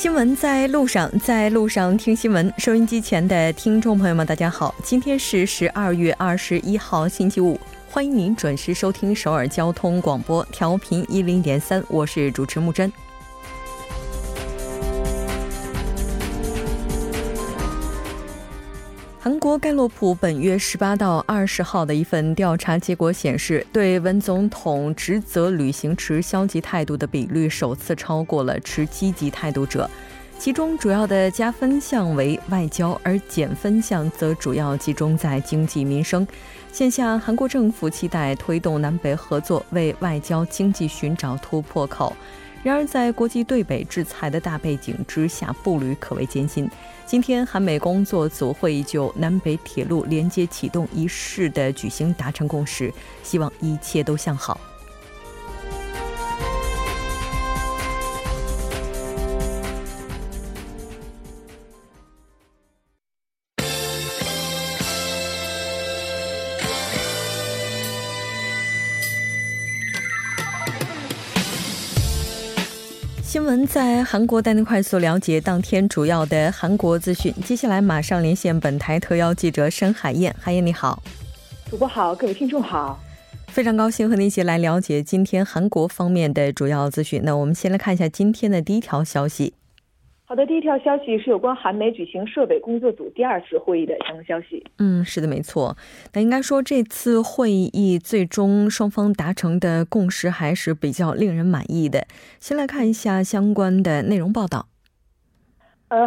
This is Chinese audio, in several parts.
新闻在路上，在路上听新闻。收音机前的听众朋友们大家好，今天是12月21号星期五， 欢迎您准时收听首尔交通广播调频101.3， 我是主持木真。 韩国盖洛普本月18到20号的一份调查结果显示，对文总统职责履行持消极态度的比率首次超过了持积极态度者， 其中主要的加分项为外交， 而减分项则主要集中在经济民生。 线下韩国政府期待推动南北合作，为外交经济寻找突破口。 然而在国际对北制裁的大背景之下，步履可谓艰辛。 今天韩美工作组会就南北铁路连接启动一事的举行达成共识， 希望一切都向好。 新闻在韩国带您快速了解当天主要的韩国资讯，接下来马上连线本台特邀记者申海燕。海燕你好。 主播好，各位听众好， 非常高兴和您一起来了解今天韩国方面的主要资讯。 那我们先来看一下今天的第一条消息。 好的，第一条消息是有关韩美举行设备工作组第2次会议的相关消息。 是的，没错。 那应该说这次会议最终双方达成的共识还是比较令人满意的。 先来看一下相关的内容报道。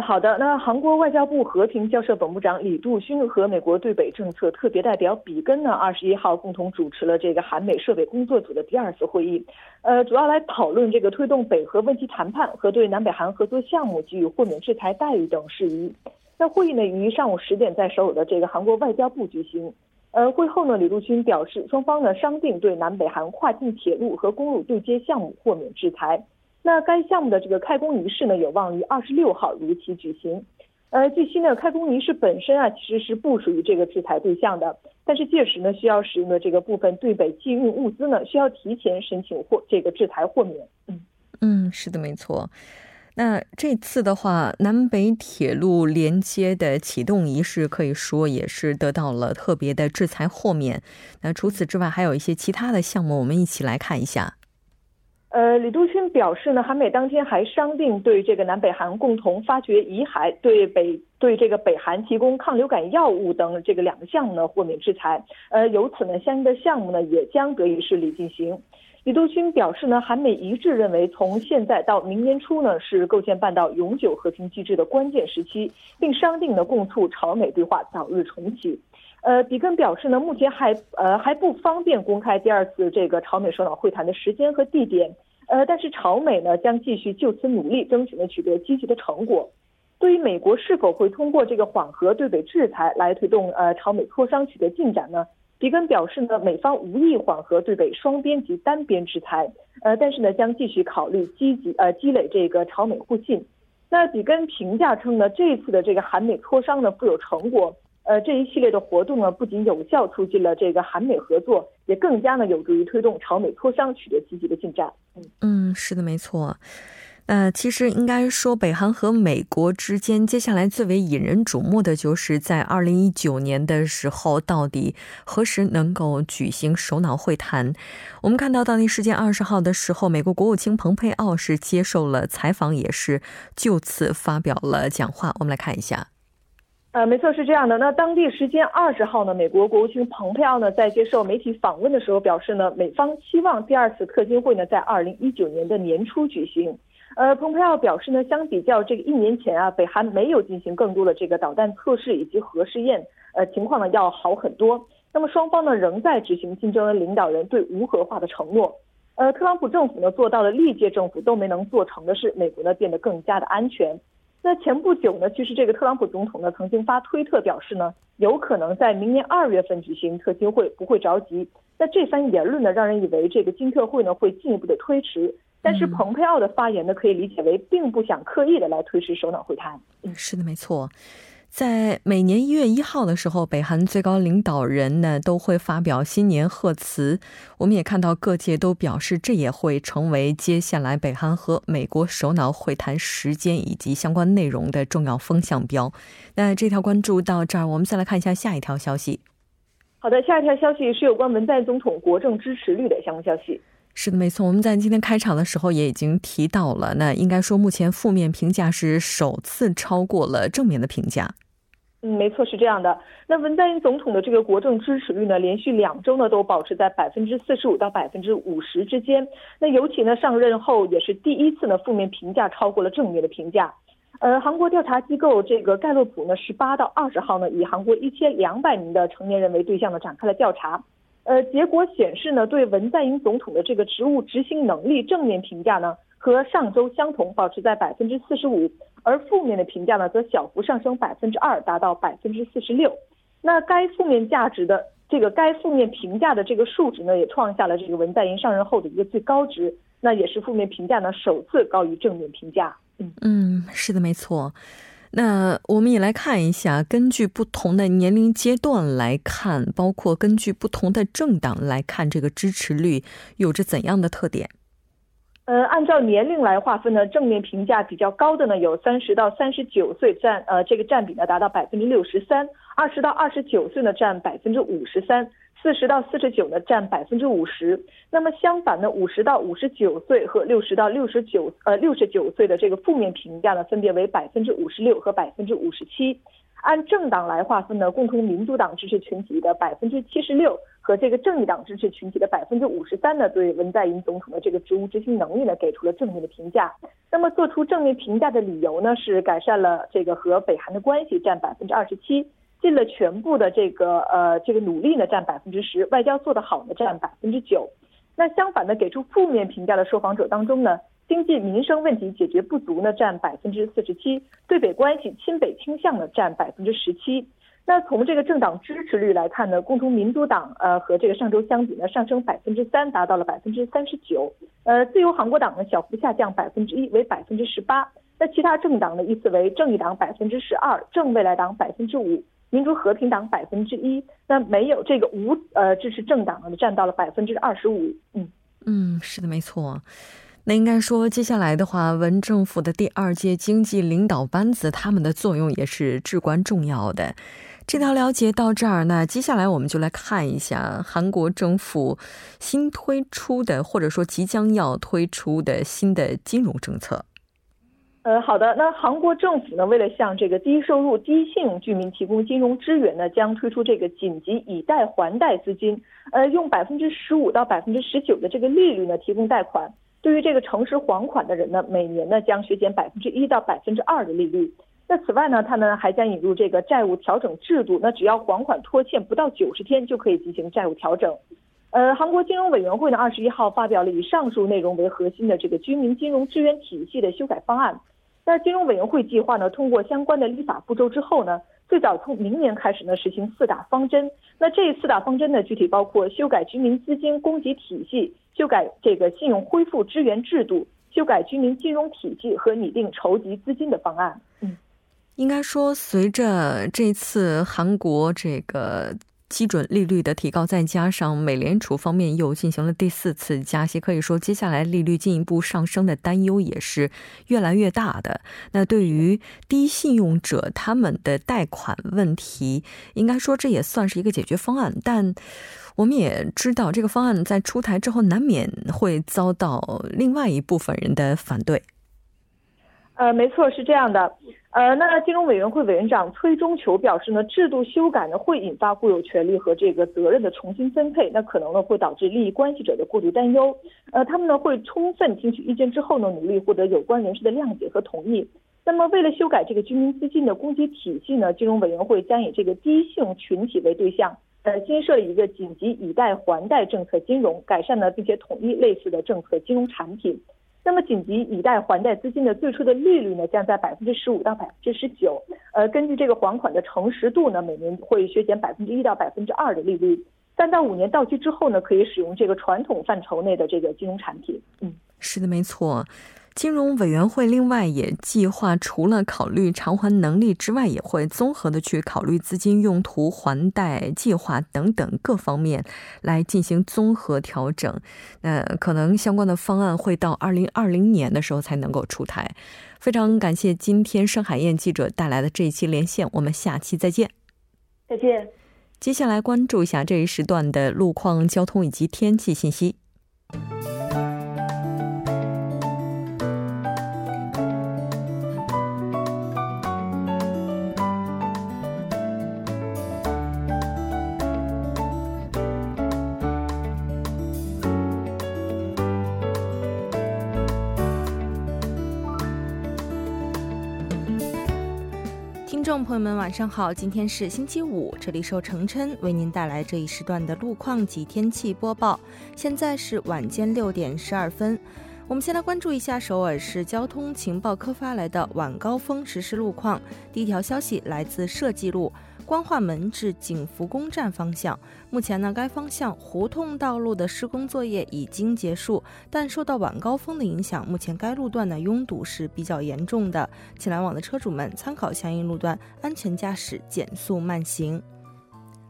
好的，那韩国外交部和平交涉本部长李杜勋和美国对北政策特别代表比根呢，21号共同主持了这个韩美设备工作组的第2次会议， 主要来讨论这个推动北核问题谈判和对南北韩合作项目给予豁免制裁待遇等事宜。 那会议呢于上午10点在首尔的这个韩国外交部举行。 会后呢李杜勋表示，双方呢商定对南北韩跨境铁路和公路对接项目豁免制裁。 那该项目的这个开工仪式呢有望于26号如期举行。据悉呢，开工仪式本身其实是不属于这个制裁对象的， 但是届时呢需要使用的这个部分对北寄运物资呢需要提前申请这个制裁豁免。 是的，没错。 那这次的话，南北铁路连接的启动仪式可以说也是得到了特别的制裁豁免。 那除此之外还有一些其他的项目，我们一起来看一下。 李杜勋表示呢，韩美当天还商定对这个南北韩共同发掘遗骸， 对这个北韩提供抗流感药物等这个2项呢豁免制裁， 由此呢相应的项目呢也将得以顺利进行。 李杜勋表示呢，韩美一致认为从现在到明年初呢是构建半岛永久和平机制的关键时期， 并商定呢共促朝美对话早日重启。 比根表示呢，目前还不方便公开第2次这个朝美首脑会谈的时间和地点， 但是朝美呢将继续就此努力，争取呢取得积极的成果。 对于美国是否会通过这个缓和对北制裁来推动朝美磋商取得进展呢， 比根表示呢，美方无意缓和对北双边及单边制裁， 但是呢将继续考虑积累这个朝美互信。 那比根评价称呢，这次的这个韩美磋商呢富有成果， 这一系列的活动呢不仅有效促进了这个韩美合作， 也更加呢有助于推动朝美磋商取得积极的进展。 是的，没错。 其实应该说北韩和美国之间接下来最为引人瞩目的就是在 2019年的时候到底何时能够举行首脑会谈。 我们看到当地时间20号的时候， 美国国务卿蓬佩奥是接受了采访，也是就此发表了讲话。 我们来看一下。 没错，是这样的。 那当地时间20号呢， 美国国务卿蓬佩奥呢在接受媒体访问的时候表示呢， 美方期望第2次特金会呢在2019年的年初举行。蓬佩奥表示呢， 相比较这个1年前， 北韩没有进行更多的这个导弹测试以及核试验，情况呢要好很多。 那么双方呢仍在执行金正恩领导人对无核化的承诺。特朗普政府呢做到了历届政府都没能做成的是，美国呢变得更加的安全。 那前不久呢，其实这个特朗普总统呢曾经发推特表示呢， 有可能在明年2月份举行特金会， 不会着急。 那这番言论呢让人以为这个金特会呢会进一步的推迟， 但是蓬佩奥的发言呢可以理解为并不想刻意的来推迟首脑会谈。是的，没错。在每年1月1号的时候，北韩最高领导人呢都会发表新年贺词。我们也看到各界都表示这也会成为接下来北韩和美国首脑会谈时间以及相关内容的重要风向标。那这条关注到这儿，我们再来看一下下一条消息。 是的，没错，我们在今天开场的时候也已经提到了，那应该说目前负面评价是首次超过了正面的评价。没错，是这样的。那文在寅总统的这个国政支持率呢，连续2周呢都保持在45%到50%之间。那尤其呢上任后也是第一次呢负面评价超过了正面的评价。 韩国调查机构这个盖洛普呢 18到20号呢以韩国1200名的成年人为对象呢展开了调查。 结果显示呢，对文在寅总统的这个职务执行能力正面评价呢和上周相同，保持在45%， 而负面的评价呢则小幅上升2%，达到46%。 那该负面评价的这个数值呢也创下了这个文在寅上任后的一个最高值， 那也是负面评价呢首次高于正面评价。 是的，没错。那我们也来看一下，根据不同的年龄阶段来看，包括根据不同的政党来看，这个支持率有着怎样的特点？ 按照年龄来划分呢，正面评价比较高的呢有30到39岁 这个占比呢达到63%， 20到29岁呢占53%， 40到49呢占50%。 那么相反呢， 50到59岁和 69岁的这个负面评价呢分别为56%和57%。 按政党来划分呢，共同民主党支持群体的76%。 和这个正义党支持群体的正义党支持群体的53%呢，对文在寅总统的这个职务执行能力呢给出了正面的评价。那么做出正面评价的理由呢，是改善了这个和北韩的关系占17%， 尽了全部的这个努力呢占10%， 外交做得好呢占9%。 那相反呢，给出负面评价的受访者当中呢， 经济民生问题解决不足呢占47%， 对北关系亲北倾向呢占17%。 那从这个政党支持率来看呢，共同民主党 和这个上周相比呢上升3%， 达到了39%。自由韩国党呢小幅下降1%， 为18%。 那其他政党呢依次为正义党12%， 正未来党5%， 民主和平党1%。 那没有这个无 支持政党呢占到了25%。 是的，没错。 那应该说接下来的话，文政府的第二届经济领导班子他们的作用也是至关重要的。这条了解到这儿呢，接下来我们就来看一下韩国政府新推出的或者说即将要推出的新的金融政策。 好的，那韩国政府呢，为了向这个低收入低信用居民提供金融支援呢， 将推出这个紧急以贷还贷资金， 用15%到19%的这个利率呢 提供贷款。 对于这个诚实还款的人呢， 每年呢将削减1%到2%的利率。 那此外呢，它呢还将引入这个债务调整制度， 那只要还款拖欠不到90天就可以进行债务调整。韩国金融委员会呢 21号发表了以上述内容为核心的这个居民金融支援体系的修改方案。 那金融委员会计划呢，通过相关的立法步骤之后呢， 最早从明年开始呢实行4大方针。 那这4大方针呢具体包括修改居民资金供给体系， 修改这个信用恢复支援制度， 修改居民金融体系和拟定筹集资金的方案。 应该说随着这次韩国这个 基准利率的提高再加上美联储方面又进行了第4次加息，可以说接下来利率进一步上升的担忧也是越来越大的。那对于低信用者他们的贷款问题，应该说这也算是一个解决方案，但我们也知道这个方案在出台之后难免会遭到另外一部分人的反对。 没错，是这样的。 那金融委员会委员长崔忠求表示呢，制度修改呢会引发固有权利和这个责任的重新分配， 那可能呢会导致利益关系者的过度担忧。他们呢会充分听取意见之后呢，努力获得有关人士的谅解和同意。 那么为了修改这个居民资金的供给体系呢， 金融委员会将以这个低信用群体为对象， 新设了一个紧急以贷还贷政策金融， 改善了并且统一类似的政策金融产品。 那么紧急以贷还贷资金的最初的利率呢， 将在15%到19%。根据这个还款的诚实度呢， 每年会削减1%到2%的利率。3到5年到期之后呢，可以使用这个传统范畴内的这个金融产品。是的，没错。金融委员会另外也计划除了考虑偿还能力之外，也会综合的去考虑资金用途还贷计划等等各方面来进行综合调整。可能相关的方案会到 2020年的时候才能够出台。 非常感谢今天盛海燕记者带来的这一期连线，我们下期再见。 再见。接下来关注一下这一时段的路况、交通以及天气信息。 听众朋友们晚上好，今天是星期五， 这里受成琛为您带来这一时段的路况及天气播报。 现在是晚间6点12分。 我们先来关注一下首尔市交通情报科发来的晚高峰实时路况。 第一条消息来自社稷路 光化门至景福宫站方向， 目前呢该方向胡同道路的施工作业已经结束， 但受到晚高峰的影响， 目前该路段的拥堵是比较严重的， 请来往的车主们参考相应路段安全驾驶，减速慢行。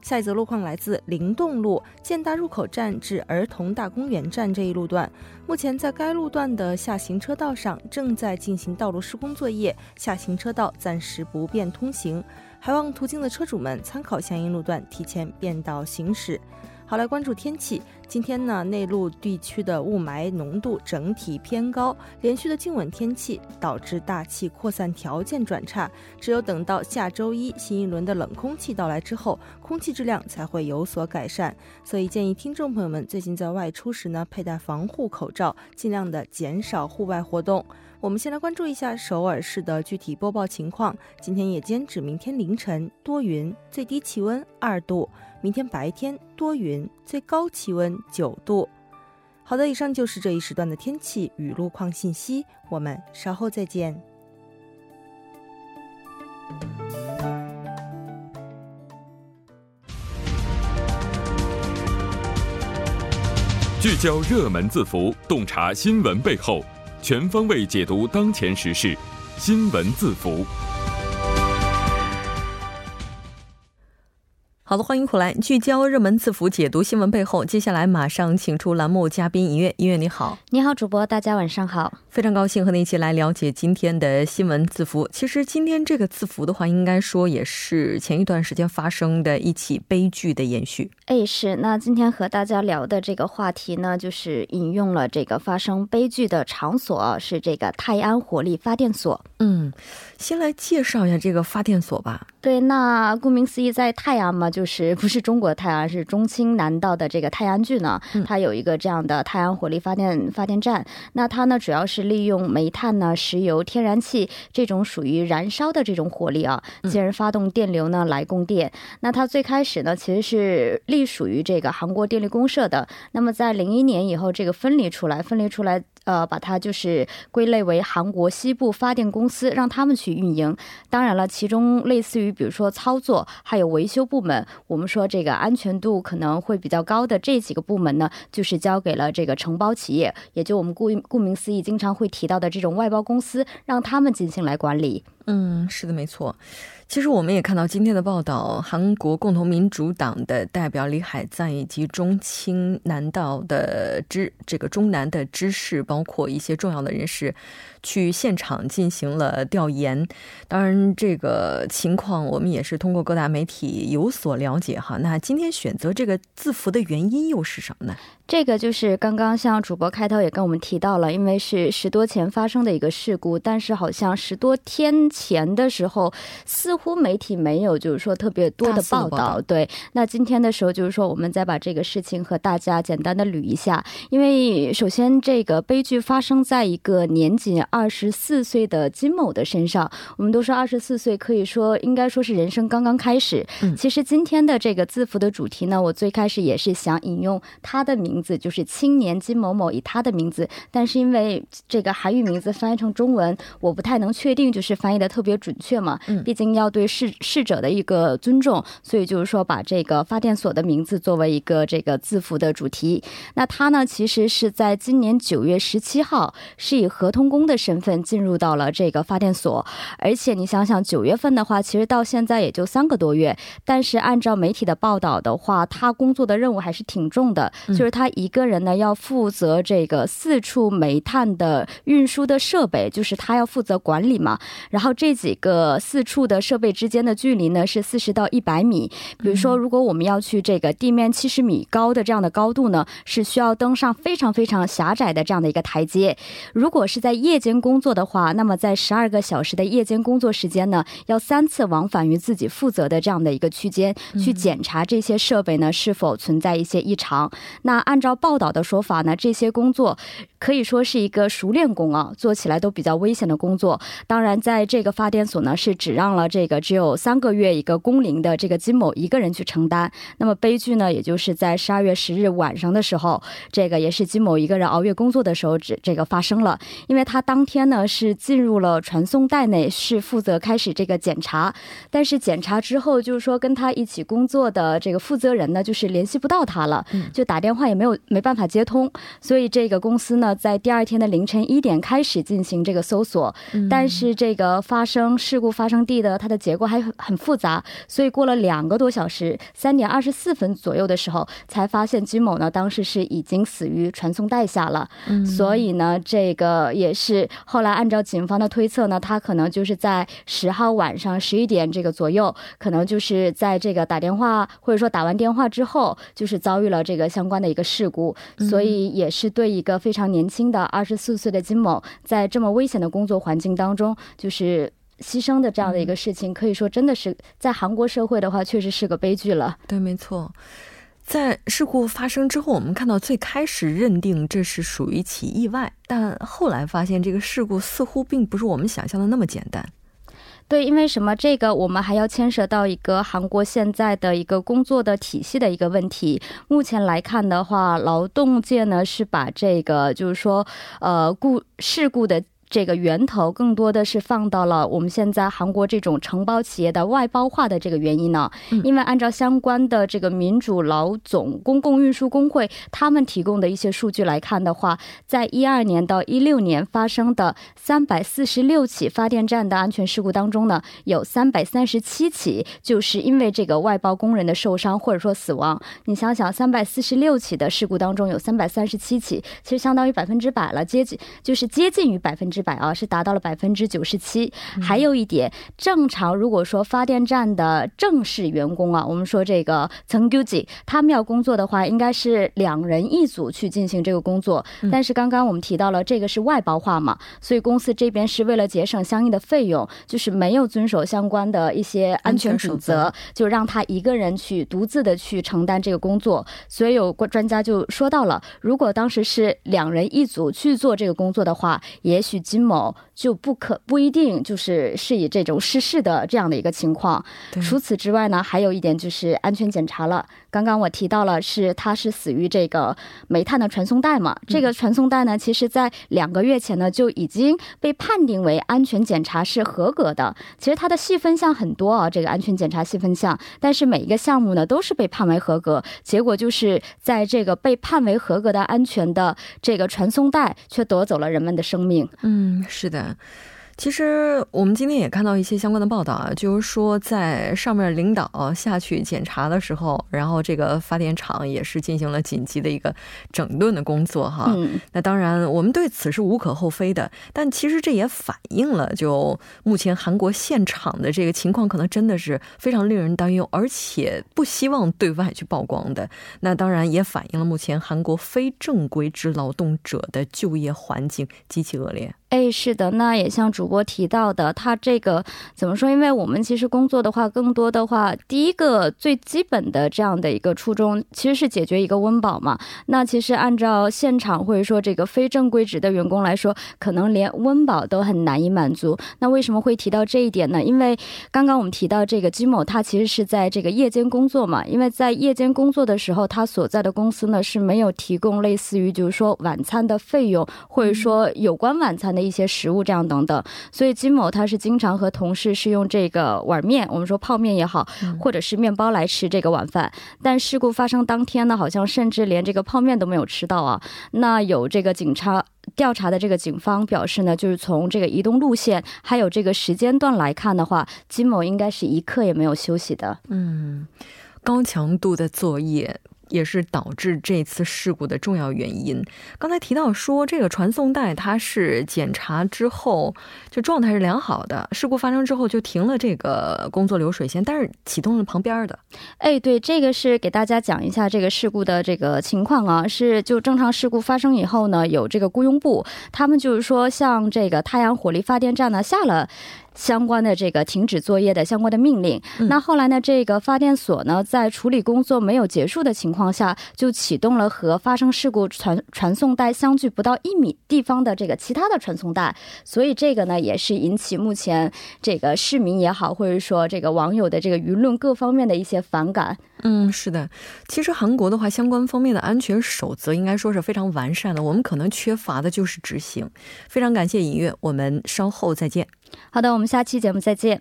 下一则路况来自灵洞路建大入口站至儿童大公园站这一路段， 目前在该路段的下行车道上正在进行道路施工作业， 下行车道暂时不便通行， 还望途经的车主们参考相应路段提前变道行驶。 好，来关注天气。 今天内陆地区的雾霾浓度整体偏高， 连续的静稳天气导致大气扩散条件转差， 只有等到下周一新一轮的冷空气到来之后， 空气质量才会有所改善。 所以建议听众朋友们最近在外出时呢佩戴防护口罩， 尽量的减少户外活动。 我们先来关注一下首尔市的具体播报情况。 今天夜间至明天凌晨多云， 最低气温2度， 明天白天多云， 最高气温9度。 好的，以上就是这一时段的天气与路况信息， 我们稍后再见。 聚焦热门字符，洞察新闻背后， 全方位解读当前时事， 新闻字符。 好的，欢迎回来，聚焦热门字符，解读新闻背后。 接下来马上请出栏目嘉宾音乐。音乐你好。 你好主播，大家晚上好。 非常高兴和你一起来了解今天的新闻字符。 其实今天这个字符的话应该说也是前一段时间发生的一起悲剧的延续。 是，那今天和大家聊的这个话题呢， 就是引用了这个发生悲剧的场所， 是这个泰安火力发电所。 先来介绍一下这个发电所吧。 对，那顾名思义在泰安嘛， 不是中国泰安， 是中青南道的这个泰安郡呢， 它有一个这样的泰安火力发电站。 那它呢主要是利用煤炭呢、石油、天然气 这种属于燃烧的这种火力， 进而发动电流呢来供电。 那它最开始呢其实是隶属于这个韩国电力公社的， 那么在01年以后 这个分离出来， 把它就是归类为韩国西部发电公司， 让他们去运营。 当然了，其中类似于比如说操作 还有维修部门， 我们说这个安全度可能会比较高的这几个部门呢， 就是交给了这个承包企业， 也就我们顾名思义经常会提到的这种外包公司， 让他们进行来管理。 是的，没错。 其实我们也看到今天的报道， 韩国共同民主党的代表李海赞以及中南的知事， 包括一些重要的人士去现场进行了调研。 当然这个情况我们也是通过各大媒体有所了解哈。 那今天选择这个字符的原因又是什么呢？ 这个就是刚刚像主播开头也跟我们提到了， 因为是10多前发生的一个事故， 但是好像10多天前的时候 似乎媒体没有就是说特别多的报道。 对，那今天的时候就是说， 我们再把这个事情和大家简单的捋一下。 因为首先这个悲剧发生在一个年仅24岁的金某的身上， 我们都说24岁， 可以说应该说是人生刚刚开始。其实今天的这个字符的主题呢，我最开始也是想引用他的名字，字就是青年金某某以他的名字，但是因为这个韩语名字翻译成中文我不太能确定就是翻译的特别准确嘛，毕竟要对逝者的一个尊重，所以就是说把这个发电所的名字作为一个这个字符的主题。那他呢其实是在今年9月17号是以合同工的身份进入到了这个发电所，而且你想想9月份的话其实到现在也就3个多月，但是按照媒体的报道的话他工作的任务还是挺重的，就是他一个人呢要负责这个4处煤炭的运输的设备，就是他要负责管理嘛，然后这几个4处的设备之间的距离呢是40到100米，比如说如果我们要去这个地面70米高的这样的高度呢是需要登上非常非常狭窄的这样的一个台阶，如果是在夜间工作的话，那么在12个小时的夜间工作时间呢要3次往返于自己负责的这样的一个区间去检查这些设备呢是否存在一些异常。那按照报道的说法呢，这些工作可以说是一个熟练工啊，做起来都比较危险的工作。当然在这个发电所呢是只让了这个只有3个月一个工龄的这个金某一个人去承担。那么悲剧呢也就是在12月10日晚上的时候，这个也是金某一个人熬夜工作的时候这个发生了，因为他当天呢是进入了传送带内，是负责开始这个检查，但是检查之后就是说跟他一起工作的这个负责人呢就是联系不到他了，就打电话也没办法接通，所以这个公司呢在第二天的凌晨1点开始进行这个搜索，但是这个事故发生地的它的结果还很复杂，所以过了2个多小时3点24分左右的时候才发现金某呢当时是已经死于传送带下了，所以呢这个也是后来按照警方的推测呢，他可能就是在10号晚上11点这个左右，可能就是在这个打电话或者说打完电话之后就是遭遇了这个相关的一个事故，所以也是对一个非常年轻的24岁的金某在这么危险的工作环境当中就是牺牲的这样的一个事情，可以说真的是在韩国社会的话确实是个悲剧了。对，没错。在事故发生之后我们看到最开始认定这是属于起意外，但后来发现这个事故似乎并不是我们想象的那么简单。对，因为什么这个我们还要牵涉到一个韩国现在的一个工作的体系的一个问题。目前来看的话，劳动界呢是把这个就是说事故的这个源头更多的是放到了我们现在韩国这种承包企业的外包化的这个原因呢，因为按照相关的这个民主劳总公共运输工会他们提供的一些数据来看的话，在12年到16年发生的346起发电站的安全事故当中呢，有337起就是因为这个外包工人的受伤或者说死亡。你想想346起的事故当中有337起，其实相当于100%了，接近于100%啊，是达到了97%。还有一点，正常如果说发电站的正式员工啊，我们说这个정규직他们要工作的话，应该是2人1组去进行这个工作。但是刚刚我们提到了这个是外包化嘛，所以公司这边是为了节省相应的费用，就是没有遵守相关的一些安全准则，就让他一个人去独自的去承担这个工作。所以有专家就说到了，如果当时是2人1组去做这个工作的话，也许金某就不一定就是以这种失事的这样的一个情况。除此之外呢，还有一点就是安全检查了。刚刚我提到了他是死于这个煤炭的传送带嘛，这个传送带呢其实在2个月前呢就已经被判定为安全检查是合格的。其实它的细分项很多啊，这个安全检查细分项，但是每一个项目呢都是被判为合格，结果就是在这个被判为合格的安全的这个传送带却夺走了人们的生命。是的。其实我们今天也看到一些相关的报道啊，就是说在上面领导下去检查的时候，然后这个发电厂也是进行了紧急的一个整顿的工作哈。那当然我们对此是无可厚非的，但其实这也反映了就目前韩国现场的这个情况可能真的是非常令人担忧，而且不希望对外去曝光的。那当然也反映了目前韩国非正规之劳动者的就业环境极其恶劣。哎，是的，那也像主播提到的，他这个怎么说，因为我们其实工作的话，更多的话第一个最基本的这样的一个初衷其实是解决一个温饱嘛。那其实按照现场或者说这个非正规职的员工来说，可能连温饱都很难以满足。那为什么会提到这一点呢？因为刚刚我们提到这个金某，他其实是在这个夜间工作嘛，因为在夜间工作的时候，他所在的公司呢是没有提供类似于就是说晚餐的费用，或者说有关晚餐的一些食物这样等等，所以金某他是经常和同事是用这个碗面，我们说泡面也好，或者是面包来吃这个晚饭。但事故发生当天呢，好像甚至连这个泡面都没有吃到啊。那有这个警察调查的这个警方表示呢，就是从这个移动路线还有这个时间段来看的话，金某应该是一刻也没有休息的。高强度的作业也是导致这次事故的重要原因。刚才提到说这个传送带它是检查之后就状态是良好的，事故发生之后就停了这个工作流水线，但是启动了旁边的。哎，对，这个是给大家讲一下这个事故的这个情况啊，是就正常事故发生以后呢，有这个雇佣部，他们就是说像这个太阳火力发电站呢下了相关的这个停止作业的相关的命令。那后来呢，这个发电所呢在处理工作没有结束的情况下，就启动了和发生事故传送带相距不到1米地方的这个其他的传送带。所以这个呢也是引起目前这个市民也好，或者说这个网友的这个舆论各方面的一些反感。是的，其实韩国的话相关方面的安全守则应该说是非常完善的，我们可能缺乏的就是执行。非常感谢尹月，我们稍后再见。好的，我们下期节目再见。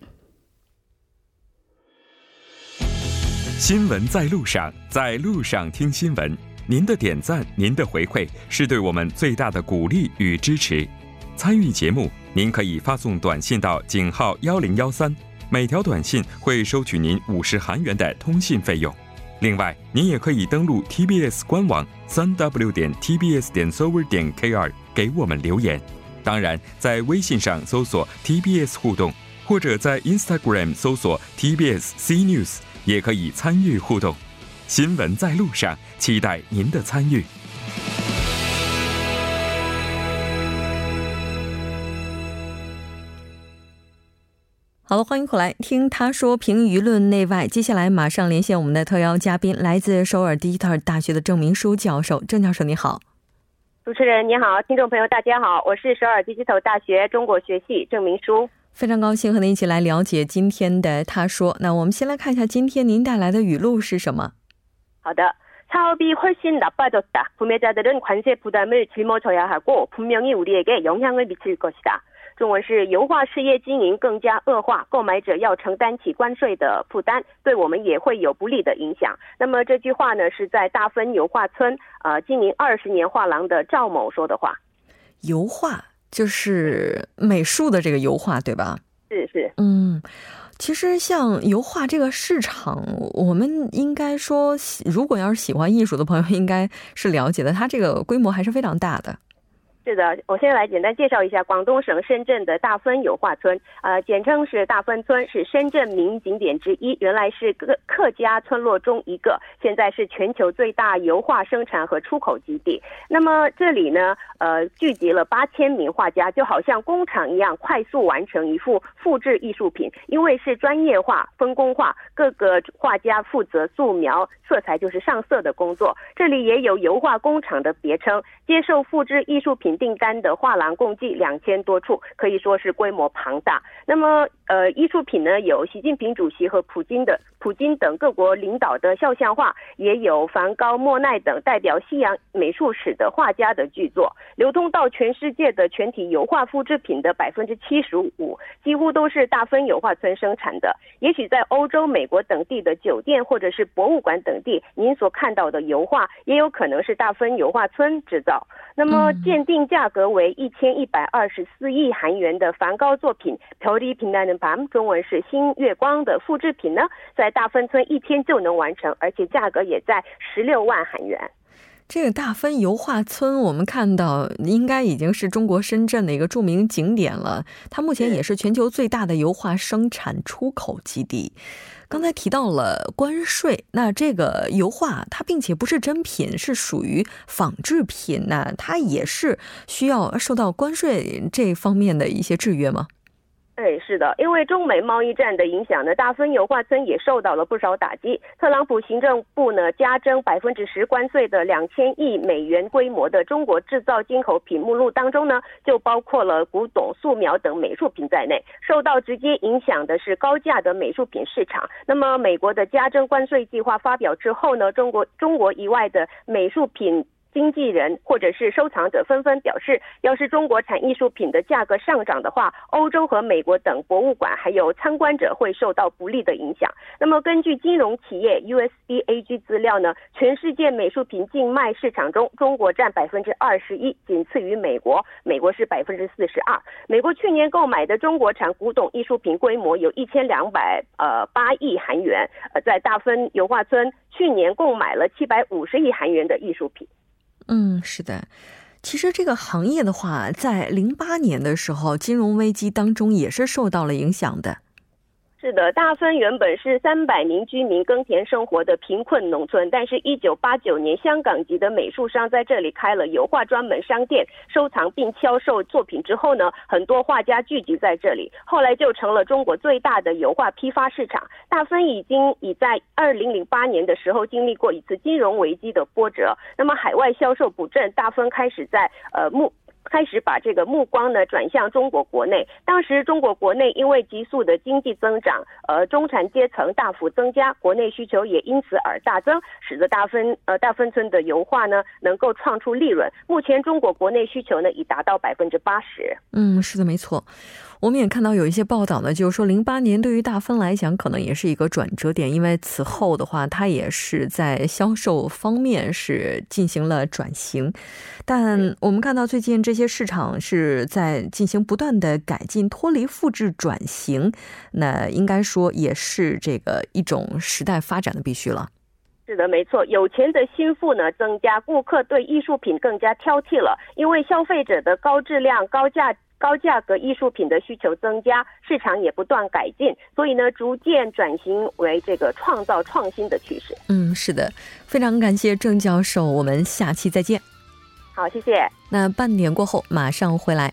新闻在路上，在路上听新闻，您的点赞，您的回馈是对我们最大的鼓励与支持。参与节目，您可以发送短信到井号1013，每条短信会收取您50韩元的通信费用。另外，您也可以登录 TBS 官网3w.tbs.seoul.kr 给我们留言。当然，在微信上搜索 TBS 互动，或者在 Instagram 搜索 TBS C News， 也可以参与互动。新闻在路上，期待您的参与。好了，欢迎回来听他说，评舆论内外。接下来马上连线我们的特邀嘉宾，来自首尔第一大学的郑明书教授。郑教授你好。主持人你好，听众朋友大家好，我是首尔Digital大学中国学系郑明书，非常高兴和您一起来了解今天的他说。那我们先来看一下今天您带来的语录是什么。好的，사업이 훨씬 나빠졌다. 구매자들은 관세 부담을 짊어져야 하고 분명히 우리에게 영향을 미칠 것이다. 中文是油画事业经营更加恶化，购买者要承担起关税的负担，对我们也会有不利的影响。那么这句话呢，是在大分油画村经营20年画廊的赵某说的话。油画就是美术的这个油画，对吧？ 其实像油画这个市场，我们应该说如果要是喜欢艺术的朋友应该是了解的，它这个规模还是非常大的。 是的，我先来简单介绍一下广东省深圳的大分油画村。简称是大分村，是深圳民景点之一，原来是客家村落中一个，现在是全球最大油画生产和出口基地。那么这里呢，聚集了8000名画家，就好像工厂一样快速完成一幅复制艺术品，因为是专业化分工化，各个画家负责素描、色彩就是上色的工作。这里也有油画工厂的别称，接受复制艺术品 订单的画廊共计2100多处，可以说是规模庞大。那么一处品呢有习近平主席和普京的普京等各国领导的肖像画，也有梵高、莫奈等代表西洋美术史的画家的巨作，流通到全世界的全体油画复制品的75%，几乎都是大分油画村生产的。也许在欧洲、美国等地的酒店或者是博物馆等地，您所看到的油画也有可能是大分油画村制造。那么鉴定价格为 1114亿韩元的 梵高作品 별이빛나는 밤 中文是星月光的复制品呢， 在大分村一天就能完成，而且价格也在 16万韩元。 这个大分油画村我们看到应该已经是中国深圳的一个著名景点了，它目前也是全球最大的油画生产出口基地。刚才提到了关税，那这个油画它并且不是真品，是属于仿制品，那它也是需要受到关税这方面的一些制约吗？ 对，是的，因为中美贸易战的影响呢，大分油画村也受到了不少打击。特朗普行政部呢加征10%关税的2000亿美元规模的中国制造进口品目录当中呢，就包括了古董、素描等美术品在内。受到直接影响的是高价的美术品市场。那么美国的加征关税计划发表之后呢，中国以外的美术品 经纪人或者是收藏者纷纷表示，要是中国产艺术品的价格上涨的话，欧洲和美国等博物馆还有参观者会受到不利的影响。那么根据金融企业 USB AG 资料呢，全世界美术品竞卖市场中，中国占 21%， 仅次于美国，美国是 42%。 美国去年购买的中国产古董艺术品规模有 1208亿韩元， 在大分油画村去年购买了 750亿韩元的艺术品。 是的，其实这个行业的话在 08年的时候 金融危机当中也是受到了影响的。 是的，大分原本是300名居民耕田生活的贫困农村，但是1989年香港籍的美术商在这里开了油画专门商店，收藏并销售作品之后呢，很多画家聚集在这里。后来就成了中国最大的油画批发市场。大分已经在 2008年的时候经历过一次金融危机的波折，那么海外销售不振，大分开始把目光呢转向中国国内。当时中国国内因为急速的经济增长，中产阶层大幅增加，国内需求也因此而大增，使得大分村的油画呢能够创出利润。目前中国国内需求呢已达到 88%。 是的，没错。我们也看到有一些报道呢，就是说 08年对于大分来讲可能也是一个转折点， 因为此后的话它也是在销售方面是进行了转型。 但我们看到最近这些 市场是在进行不断的改进，脱离复制转型，那应该说也是这个一种时代发展的必须了。 是的，没错。有钱的心腹呢增加，顾客对艺术品更加挑剔了，因为消费者的高质量、高价值 高价格艺术品的需求增加，市场也不断改进，所以呢逐渐转型为这个创造创新的趋势。 是的，非常感谢郑教授，我们下期再见。好，谢谢。那半点过后马上回来。